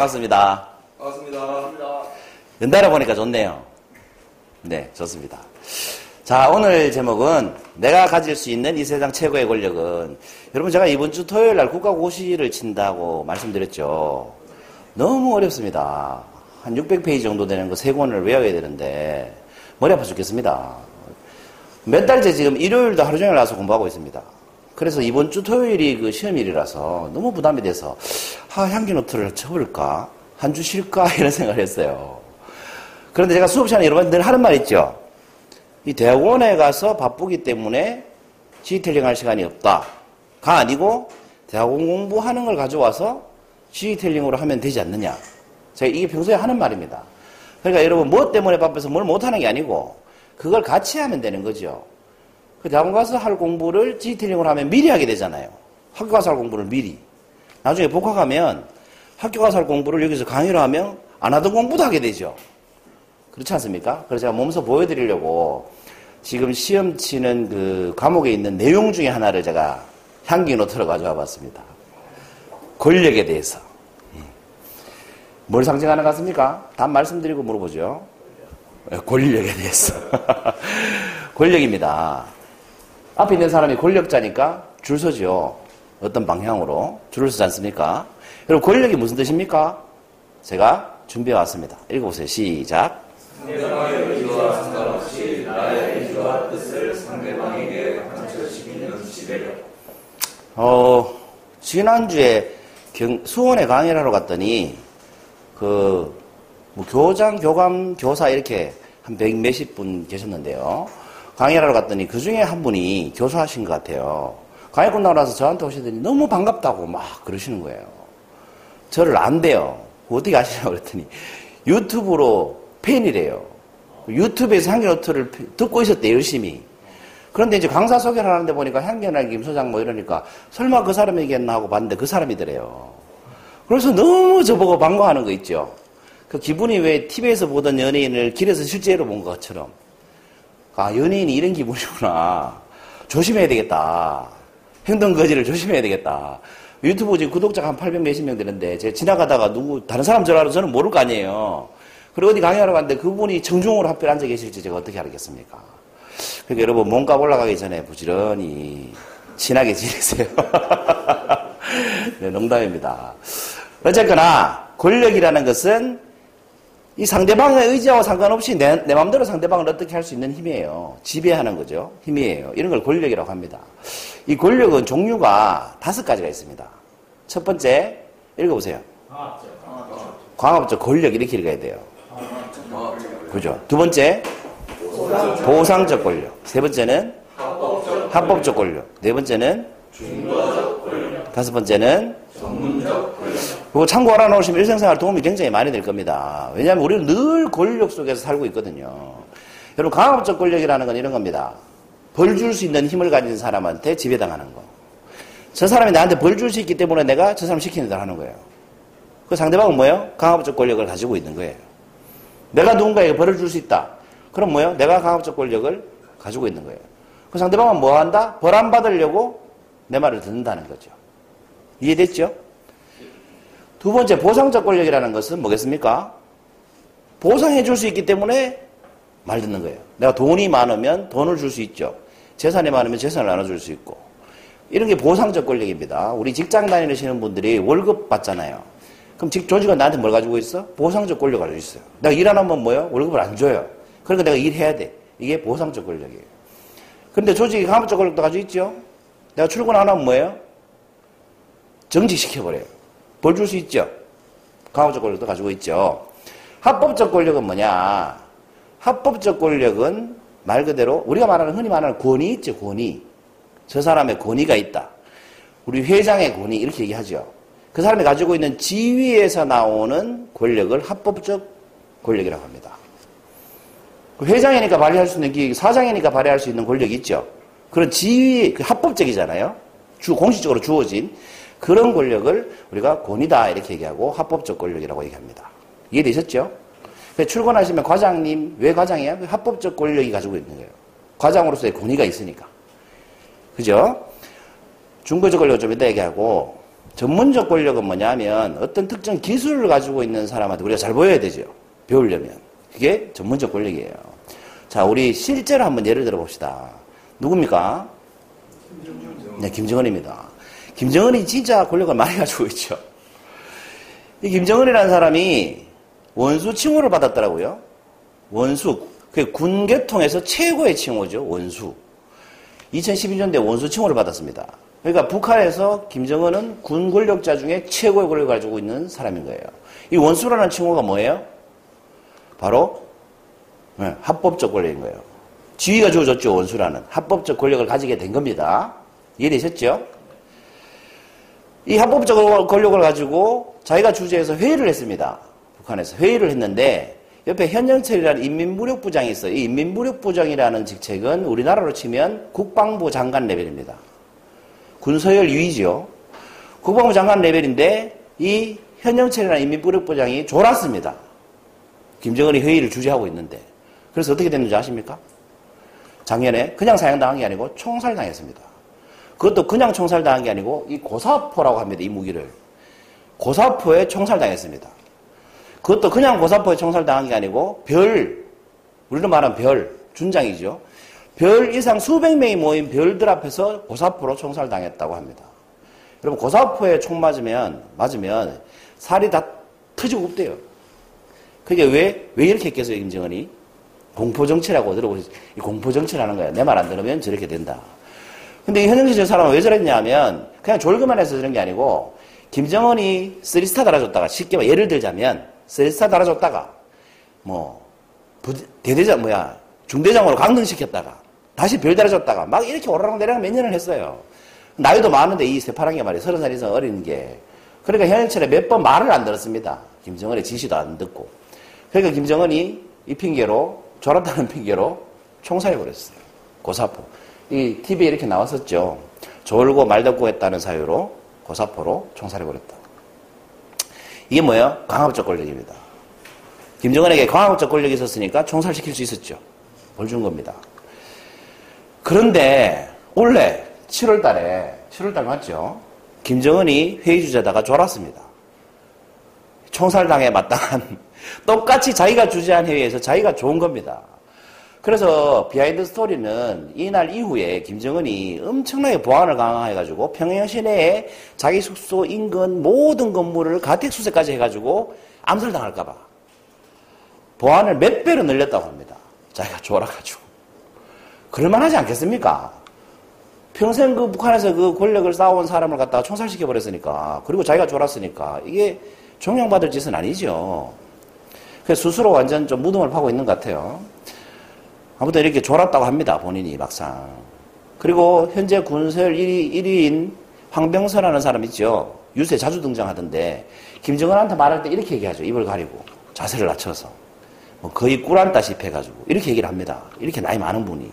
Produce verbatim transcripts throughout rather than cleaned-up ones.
반갑습니다. 반갑습니다. 반갑습니다. 연달아 보니까 좋네요. 네, 좋습니다. 자, 오늘 제목은 내가 가질 수 있는 이 세상 최고의 권력은, 여러분 제가 이번 주 토요일 날 국가고시를 친다고 말씀드렸죠. 너무 어렵습니다. 한 육백 페이지 정도 되는 거 세 권을 외워야 되는데 머리 아파 죽겠습니다. 몇 달째 지금 일요일도 하루 종일 와서 공부하고 있습니다. 그래서 이번 주 토요일이 그 시험일이라서 너무 부담이 돼서, 아, 향기노트를 쳐볼까? 한 주 쉴까? 이런 생각을 했어요. 그런데 제가 수업 시간에 여러분 늘 하는 말 있죠? 이 대학원에 가서 바쁘기 때문에 지지텔링 할 시간이 없다. 가 아니고 대학원 공부하는 걸 가져와서 지지텔링으로 하면 되지 않느냐. 제가 이게 평소에 하는 말입니다. 그러니까 여러분 무엇 때문에 바빠서 뭘 못하는 게 아니고 그걸 같이 하면 되는 거죠. 그 대학원 가서 할 공부를 지지텔링으로 하면 미리 하게 되잖아요. 학교 가서 할 공부를 미리. 나중에 복학하면 학교 가서 할 공부를 여기서 강의로 하면 안 하던 공부도 하게 되죠. 그렇지 않습니까? 그래서 제가 몸소 보여드리려고 지금 시험 치는 그 과목에 있는 내용 중에 하나를 제가 향기노트로 가져와 봤습니다. 권력에 대해서. 뭘 상징하는 것 같습니까? 답 말씀드리고 물어보죠. 권력에 대해서. 권력입니다. 앞에 있는 사람이 권력자니까 줄 서죠. 어떤 방향으로 줄을 서지 않습니까? 여러분, 권력이 무슨 뜻입니까? 제가 준비해 왔습니다. 읽어보세요. 시작. 상대방의 의지와 상관없이 나의 의지와 뜻을 상대방에게 관철시키는 지배력. 어, 지난주에 경, 수원에 강의를 하러 갔더니 그 뭐 교장, 교감, 교사 이렇게 한 백 몇십 분 계셨는데요. 강의를 하러 갔더니 그 중에 한 분이 교수하신 것 같아요. 강의 끝나고 나서 저한테 오시더니 너무 반갑다고 막 그러시는 거예요. 저를 안대요. 어떻게 아시냐고 그랬더니 유튜브로 팬이래요. 유튜브에서 향기노트를 듣고 있었대, 열심히. 그런데 이제 강사 소개를 하는데 보니까 향기나는 김 소장 뭐 이러니까 설마 그 사람 얘기했나 하고 봤는데 그 사람이더래요. 그래서 너무 저보고 반가워하는 거 있죠. 그 기분이 왜 티비에서 보던 연예인을 길에서 실제로 본 것처럼. 아, 연예인이 이런 기분이구나. 조심해야 되겠다. 행동 거지를 조심해야 되겠다. 유튜브 지금 구독자가 한 팔백 몇십 명 되는데 제가 지나가다가 누구 다른 사람 전화로 저는 모를 거 아니에요. 그리고 어디 강의하러 갔는데 그분이 정중으로 하필 앉아 계실지 제가 어떻게 알겠습니까? 그러니까 여러분 몸값 올라가기 전에 부지런히 친하게 지내세요. 네, 농담입니다. 어쨌거나 권력이라는 것은 이 상대방의 의지와 상관없이 내, 내 마음대로 상대방을 어떻게 할 수 있는 힘이에요. 지배하는 거죠. 힘이에요. 이런 걸 권력이라고 합니다. 이 권력은 종류가 다섯 가지가 있습니다. 첫 번째, 읽어보세요. 광합적. 광합적, 광합적 권력 이렇게 읽어야 돼요. 광합적, 광합적. 그죠. 두 번째, 보상적, 보상적 권력. 세 번째는 합법적, 합법적 권력. 권력. 네 번째는 중도적 권력. 다섯 번째는 전문적 권력. 그거 참고 알아놓으시면 일상생활 도움이 굉장히 많이 될 겁니다. 왜냐하면 우리는 늘 권력 속에서 살고 있거든요. 여러분, 강압적 권력이라는 건 이런 겁니다. 벌 줄 수 있는 힘을 가진 사람한테 지배당하는 거. 저 사람이 나한테 벌 줄 수 있기 때문에 내가 저 사람 시키는 대로 하는 거예요. 그 상대방은 뭐예요? 강압적 권력을 가지고 있는 거예요. 내가 누군가에게 벌을 줄 수 있다. 그럼 뭐예요? 내가 강압적 권력을 가지고 있는 거예요. 그 상대방은 뭐 한다? 벌 안 받으려고 내 말을 듣는다는 거죠. 이해됐죠? 두 번째, 보상적 권력이라는 것은 뭐겠습니까? 보상해 줄 수 있기 때문에 말 듣는 거예요. 내가 돈이 많으면 돈을 줄 수 있죠. 재산이 많으면 재산을 나눠줄 수 있고. 이런 게 보상적 권력입니다. 우리 직장 다니시는 분들이 월급 받잖아요. 그럼 조직은 나한테 뭘 가지고 있어? 보상적 권력을 가지고 있어요. 내가 일 안 하면 뭐예요? 월급을 안 줘요. 그러니까 내가 일해야 돼. 이게 보상적 권력이에요. 근데 조직이 강압적 권력도 가지고 있죠. 내가 출근 안 하면 뭐예요? 정직시켜버려요. 벌 줄 수 있죠. 강압적 권력도 가지고 있죠. 합법적 권력은 뭐냐. 합법적 권력은 말 그대로 우리가 말하는, 흔히 말하는 권위 있죠. 권위. 저 사람의 권위가 있다. 우리 회장의 권위 이렇게 얘기하죠. 그 사람이 가지고 있는 지위에서 나오는 권력을 합법적 권력이라고 합니다. 회장이니까 발휘할 수 있는 기, 사장이니까 발휘할 수 있는 권력이 있죠. 그런 지위, 합법적이잖아요. 주, 공식적으로 주어진. 그런 권력을 우리가 권위다 이렇게 얘기하고 합법적 권력이라고 얘기합니다. 이해되셨죠? 출근하시면 과장님, 왜 과장이야? 합법적 권력이 가지고 있는 거예요. 과장으로서의 권위가 있으니까. 그죠? 중도적 권력을 좀 이따 얘기하고 전문적 권력은 뭐냐면 어떤 특정 기술을 가지고 있는 사람한테 우리가 잘 보여야 되죠. 배우려면. 그게 전문적 권력이에요. 자, 우리 실제로 한번 예를 들어 봅시다. 누굽니까? 김정은. 네, 김정은입니다. 김정은이 진짜 권력을 많이 가지고 있죠. 이 김정은이라는 사람이 원수 칭호를 받았더라고요. 원수. 그게 군계통에서 최고의 칭호죠. 원수. 이천십이 년도에 원수 칭호를 받았습니다. 그러니까 북한에서 김정은은 군 권력자 중에 최고의 권력을 가지고 있는 사람인 거예요. 이 원수라는 칭호가 뭐예요? 바로 네, 합법적 권력인 거예요. 지위가 주어졌죠. 원수라는 합법적 권력을 가지게 된 겁니다. 이해되셨죠? 이 합법적 권력을 가지고 자기가 주재해서 회의를 했습니다. 북한에서 회의를 했는데 옆에 현영철이라는 인민무력부장이 있어요. 이 인민무력부장이라는 직책은 우리나라로 치면 국방부 장관 레벨입니다. 군서열 이 위죠. 국방부 장관 레벨인데 이 현영철이라는 인민무력부장이 졸았습니다. 김정은이 회의를 주재하고 있는데. 그래서 어떻게 됐는지 아십니까? 작년에 그냥 사형당한 게 아니고 총살당했습니다. 그것도 그냥 총살당한 게 아니고 이 고사포라고 합니다. 이 무기를. 고사포에 총살당했습니다. 그것도 그냥 고사포에 총살당한 게 아니고 별, 우리로 말하면 별, 준장이죠. 별 이상 수백 명이 모인 별들 앞에서 고사포로 총살당했다고 합니다. 여러분 고사포에 총 맞으면 맞으면 살이 다 터지고 굽대요. 그게 왜, 왜 이렇게 했겠어요, 김정은이? 공포정치라고 들어보시죠. 공포정치라는 거야. 내 말 안 들으면 저렇게 된다. 근데 이 현영철 저 사람은 왜 저랬냐 하면 그냥 졸기만 해서 저런 게 아니고 김정은이 쓰리스타 달아줬다가 쉽게 말 예를 들자면 쓰리스타 달아줬다가 뭐 부대, 대대장 뭐야 중대장으로 강등시켰다가 다시 별 달아줬다가 막 이렇게 오르락내리락 몇 년을 했어요. 나이도 많은데 이 새파란 게 말이에요. 서른 살 이상 어린 게. 그러니까 현영철이 몇 번 말을 안 들었습니다. 김정은의 지시도 안 듣고. 그러니까 김정은이 이 핑계로 졸았다는 핑계로 총살해버렸어요. 고사포. 이 티비에 이렇게 나왔었죠. 졸고 말다고 했다는 사유로 고사포로 총살해버렸다. 이게 뭐예요? 강압적 권력입니다. 김정은에게 강압적 권력이 있었으니까 총살시킬 수 있었죠. 벌 준 겁니다. 그런데 원래 칠월 달에 칠월 달 맞죠? 김정은이 회의 주재하다가 졸았습니다. 총살당에 마땅한 똑같이 자기가 주재한 회의에서 자기가 좋은 겁니다. 그래서 비하인드 스토리는 이날 이후에 김정은이 엄청나게 보안을 강화해가지고 평양 시내에 자기 숙소 인근 모든 건물을 가택 수색까지 해가지고 암살당할까봐 보안을 몇 배로 늘렸다고 합니다. 자기가 졸아가지고. 그럴만하지 않겠습니까? 평생 그 북한에서 그 권력을 쌓아온 사람을 갖다가 총살시켜버렸으니까 그리고 자기가 졸았으니까 이게 존경받을 짓은 아니죠. 그래서 스스로 완전 좀 무덤을 파고 있는 것 같아요. 아무튼 이렇게 졸았다고 합니다. 본인이 막상. 그리고 현재 군서열 일 위, 일 위인 황병서라는 사람 있죠. 뉴스에 자주 등장하던데 김정은한테 말할 때 이렇게 얘기하죠. 입을 가리고 자세를 낮춰서 뭐 거의 꿀안다시피 해가지고 이렇게 얘기를 합니다. 이렇게 나이 많은 분이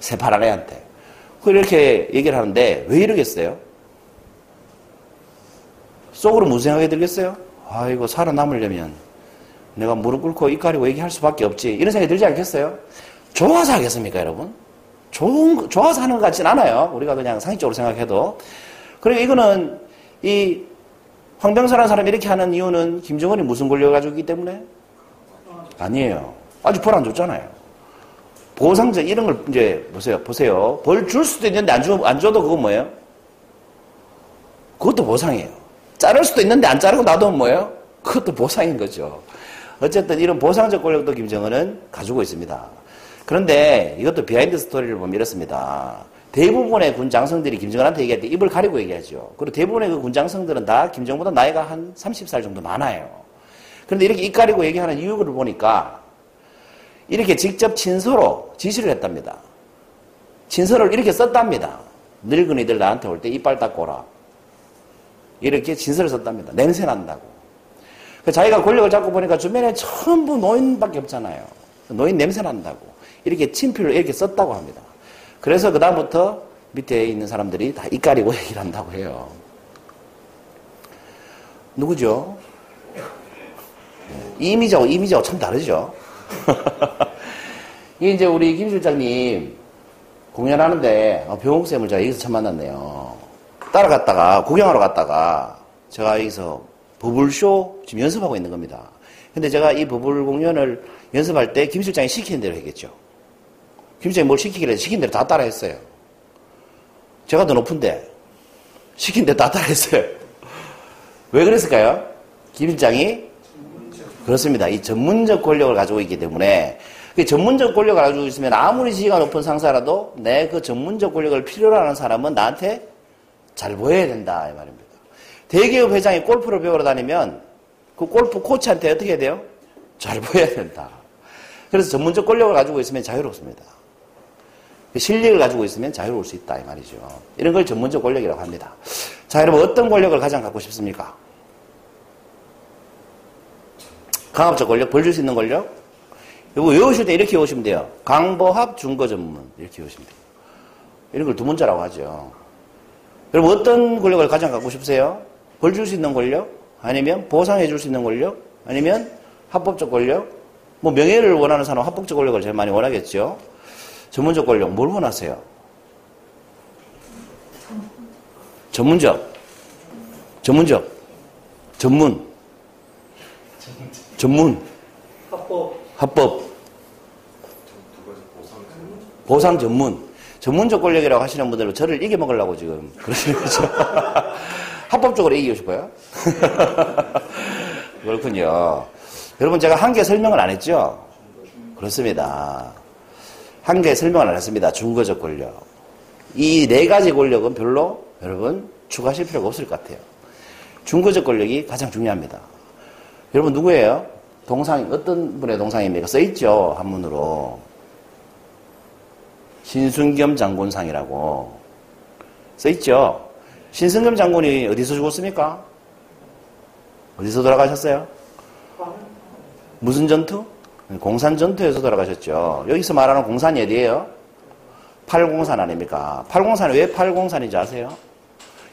새파란 애한테 이렇게 얘기를 하는데 왜 이러겠어요? 속으로 무슨 생각이 들겠어요? 아이고 살아남으려면 내가 무릎 꿇고 입 가리고 얘기할 수밖에 없지. 이런 생각이 들지 않겠어요? 좋아서 하겠습니까, 여러분? 좋은, 좋아서 하는 것 같진 않아요. 우리가 그냥 상식적으로 생각해도. 그리고 이거는 이 황병서라는 사람이 이렇게 하는 이유는 김정은이 무슨 권력을 가지고 있기 때문에? 아니에요. 아주 벌 안 줬잖아요. 보상제 이런 걸 이제 보세요. 보세요. 벌 줄 수도 있는데 안, 주, 안 줘도 그건 뭐예요? 그것도 보상이에요. 자를 수도 있는데 안 자르고 놔두면 뭐예요? 그것도 보상인 거죠. 어쨌든 이런 보상적 권력도 김정은은 가지고 있습니다. 그런데 이것도 비하인드 스토리를 보면 이렇습니다. 대부분의 군 장성들이 김정은한테 얘기할 때 입을 가리고 얘기하죠. 그리고 대부분의 그 군 장성들은 다 김정은보다 나이가 한 서른 살 정도 많아요. 그런데 이렇게 입 가리고 얘기하는 이유를 보니까 이렇게 직접 친서로 지시를 했답니다. 친서를 이렇게 썼답니다. 늙은이들 나한테 올 때 이빨 닦고 오라. 이렇게 친서를 썼답니다. 냄새 난다고. 자기가 권력을 잡고 보니까 주변에 전부 노인밖에 없잖아요. 노인 냄새 난다고. 이렇게 친필로 이렇게 썼다고 합니다. 그래서 그다음부터 밑에 있는 사람들이 다 입 가리고 얘기를 한다고 해요. 누구죠? 이 이미지하고 이 이미지하고 참 다르죠? 이게 이제 우리 김 실장님 공연하는데, 병옥쌤을 제가 여기서 참 만났네요. 따라갔다가 구경하러 갔다가 제가 여기서 버블쇼 지금 연습하고 있는 겁니다. 근데 제가 이 버블 공연을 연습할 때 김 실장이 시키는 대로 했겠죠. 김 실장이 뭘 시키길래 시킨 대로 다 따라했어요. 제가 더 높은데 시킨 대로 다 따라했어요. 왜 그랬을까요? 김 실장이 그렇습니다. 이 전문적 권력을 가지고 있기 때문에 그 전문적 권력을 가지고 있으면 아무리 지위가 높은 상사라도 내 그 전문적 권력을 필요로 하는 사람은 나한테 잘 보여야 된다 이 말입니다. 대기업 회장이 골프를 배우러 다니면 그 골프 코치한테 어떻게 해야 돼요? 잘 보여야 된다. 그래서 전문적 권력을 가지고 있으면 자유롭습니다. 실력을 가지고 있으면 자유로울 수 있다 이 말이죠. 이런 걸 전문적 권력이라고 합니다. 자, 여러분 어떤 권력을 가장 갖고 싶습니까? 강압적 권력, 벌 줄 수 있는 권력. 이거 외우실 때 이렇게 외우시면 돼요. 강보합 중거 전문 이렇게 외우시면 돼요. 이런 걸 두 문자라고 하죠. 여러분 어떤 권력을 가장 갖고 싶으세요? 벌 줄 수 있는 권력? 아니면 보상해 줄 수 있는 권력? 아니면 합법적 권력? 뭐 명예를 원하는 사람은 합법적 권력을 제일 많이 원하겠죠. 전문적 권력 뭘 원하세요? 전문적. 전문적. 전문. 전문. 합법. 합법. 보상 전문. 전문적 권력이라고 하시는 분들은 저를 이겨먹으려고 지금 그러시는 거죠. 합법적으로 이기고 싶어요? 그렇군요. 여러분 제가 한 개 설명을 안 했죠? 그렇습니다. 한 개 설명을 안 했습니다. 중거적 권력. 이 네 가지 권력은 별로 여러분 추가하실 필요가 없을 것 같아요. 중거적 권력이 가장 중요합니다. 여러분 누구예요? 동상 어떤 분의 동상입니까? 써있죠 한문으로 신숭겸 장군상이라고 써있죠. 신승겸 장군이 어디서 죽었습니까? 어디서 돌아가셨어요? 무슨 전투? 공산 전투에서 돌아가셨죠. 여기서 말하는 공산이 어디예요? 팔공산 아닙니까? 팔공산이 왜 팔공산인지 아세요?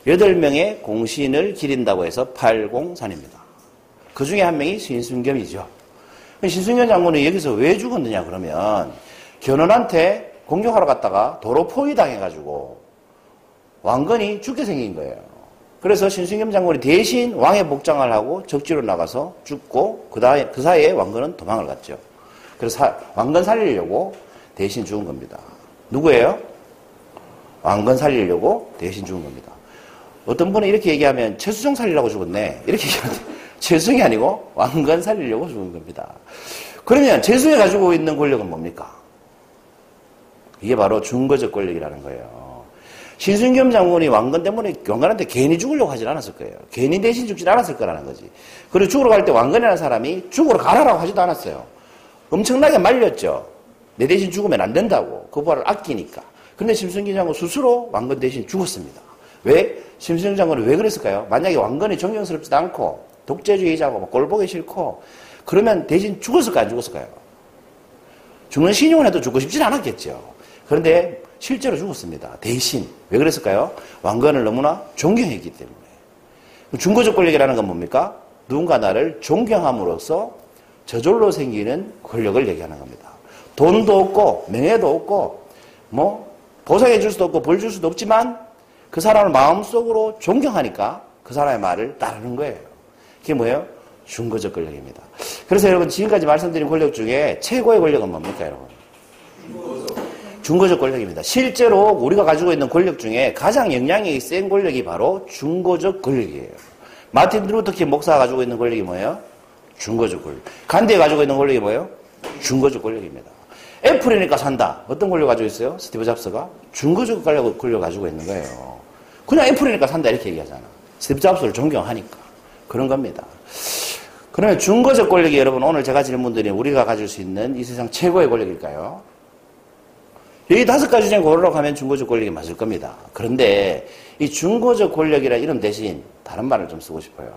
여덟 명의 공신을 기린다고 해서 팔공산입니다. 그 중에 한 명이 신순겸이죠. 신순겸 장군이 여기서 왜 죽었느냐 그러면 견훤한테 공격하러 갔다가 도로 포위당해가지고 왕건이 죽게 생긴 거예요. 그래서 신순겸 장군이 대신 왕의 복장을 하고 적지로 나가서 죽고 그, 다에, 그 사이에 왕건은 도망을 갔죠. 그래서 사, 왕건 살리려고 대신 죽은 겁니다. 누구예요? 왕건 살리려고 대신 죽은 겁니다. 어떤 분은 이렇게 얘기하면 최수정 살리려고 죽었네 이렇게 얘기하는데 재승이 아니고 왕건 살리려고 죽은 겁니다. 그러면 재승이 가지고 있는 권력은 뭡니까? 이게 바로 중거적 권력이라는 거예요. 신순겸 장군이 왕건 때문에 왕건한테 괜히 죽으려고 하진 않았을 거예요. 괜히 대신 죽진 않았을 거라는 거지. 그리고 죽으러 갈 때 왕건이라는 사람이 죽으러 가라라고 하지도 않았어요. 엄청나게 말렸죠. 내 대신 죽으면 안 된다고. 그 부하를 아끼니까. 그런데 신순겸 장군 스스로 왕건 대신 죽었습니다. 왜? 신순겸 장군은 왜 그랬을까요? 만약에 왕건이 존경스럽지도 않고 독재주의자고 막 꼴 보기 싫고 그러면 대신 죽었을까요? 안 죽었을까요? 죽는 신용을 해도 죽고 싶진 않았겠죠. 그런데 실제로 죽었습니다. 대신. 왜 그랬을까요? 왕건을 너무나 존경했기 때문에. 중거적 권력이라는 건 뭡니까? 누군가 나를 존경함으로써 저절로 생기는 권력을 얘기하는 겁니다. 돈도 없고 명예도 없고 뭐 보상해 줄 수도 없고 벌 줄 수도 없지만 그 사람을 마음속으로 존경하니까 그 사람의 말을 따르는 거예요. 그게 뭐예요? 중거적 권력입니다. 그래서 여러분 지금까지 말씀드린 권력 중에 최고의 권력은 뭡니까 여러분? 중거적 권력입니다. 실제로 우리가 가지고 있는 권력 중에 가장 영향이 센 권력이 바로 중거적 권력이에요. 마틴 루터 킹 목사가 가지고 있는 권력이 뭐예요? 중거적 권력. 간디가 가지고 있는 권력이 뭐예요? 중거적 권력입니다. 애플이니까 산다. 어떤 권력 가지고 있어요? 스티브 잡스가? 중거적 권력을 가지고 있는 거예요. 그냥 애플이니까 산다 이렇게 얘기하잖아. 스티브 잡스를 존경하니까. 그런 겁니다. 그러면 중거적 권력이 여러분 오늘 제가 질문드린 우리가 가질 수 있는 이 세상 최고의 권력일까요? 여기 다섯 가지 중에 고르라고 하면 중거적 권력이 맞을 겁니다. 그런데 이 중거적 권력이라 이름 대신 다른 말을 좀 쓰고 싶어요.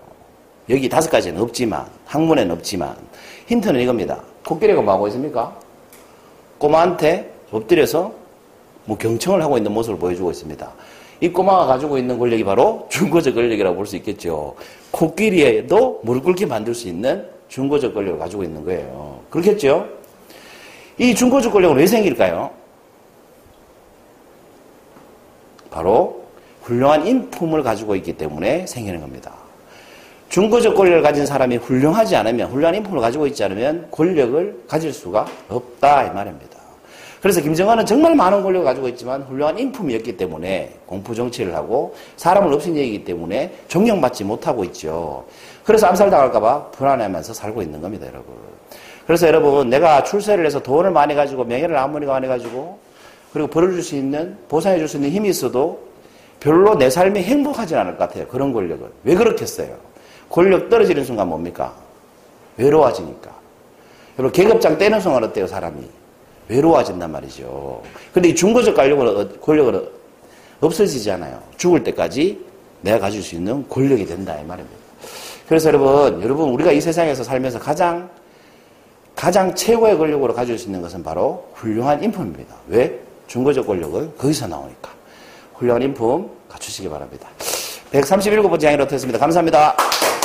여기 다섯 가지는 없지만 학문에는 없지만 힌트는 이겁니다. 코끼리가 뭐하고 있습니까? 꼬마한테 엎드려서 뭐 경청을 하고 있는 모습을 보여주고 있습니다. 이 꼬마가 가지고 있는 권력이 바로 중거적 권력이라고 볼 수 있겠죠. 코끼리에도 무릎 꿇게 만들 수 있는 중거적 권력을 가지고 있는 거예요. 그렇겠죠? 이 중거적 권력은 왜 생길까요? 바로 훌륭한 인품을 가지고 있기 때문에 생기는 겁니다. 중고적 권력을 가진 사람이 훌륭하지 않으면, 훌륭한 인품을 가지고 있지 않으면 권력을 가질 수가 없다, 이 말입니다. 그래서 김정은은 정말 많은 권력을 가지고 있지만 훌륭한 인품이었기 때문에 공포정치를 하고 사람을 없인 얘기이기 때문에 존경받지 못하고 있죠. 그래서 암살당할까봐 불안해하면서 살고 있는 겁니다, 여러분. 그래서 여러분, 내가 출세를 해서 돈을 많이 가지고 명예를 아무리 많이 가지고 그리고 벌어줄 수 있는, 보상해줄 수 있는 힘이 있어도 별로 내 삶이 행복하진 않을 것 같아요, 그런 권력은. 왜 그렇겠어요? 권력 떨어지는 순간 뭡니까? 외로워지니까. 여러분, 계급장 떼는 순간 어때요, 사람이? 외로워진단 말이죠. 근데 이 중고적 권력은, 권력은 없어지잖아요. 죽을 때까지 내가 가질 수 있는 권력이 된다, 이 말입니다. 그래서 여러분, 여러분, 우리가 이 세상에서 살면서 가장, 가장 최고의 권력으로 가질 수 있는 것은 바로 훌륭한 인품입니다. 왜? 중고적 권력은 거기서 나오니까. 훌륭한 인품 갖추시기 바랍니다. 백삼십칠 번째 강의로 했습니다. 감사합니다.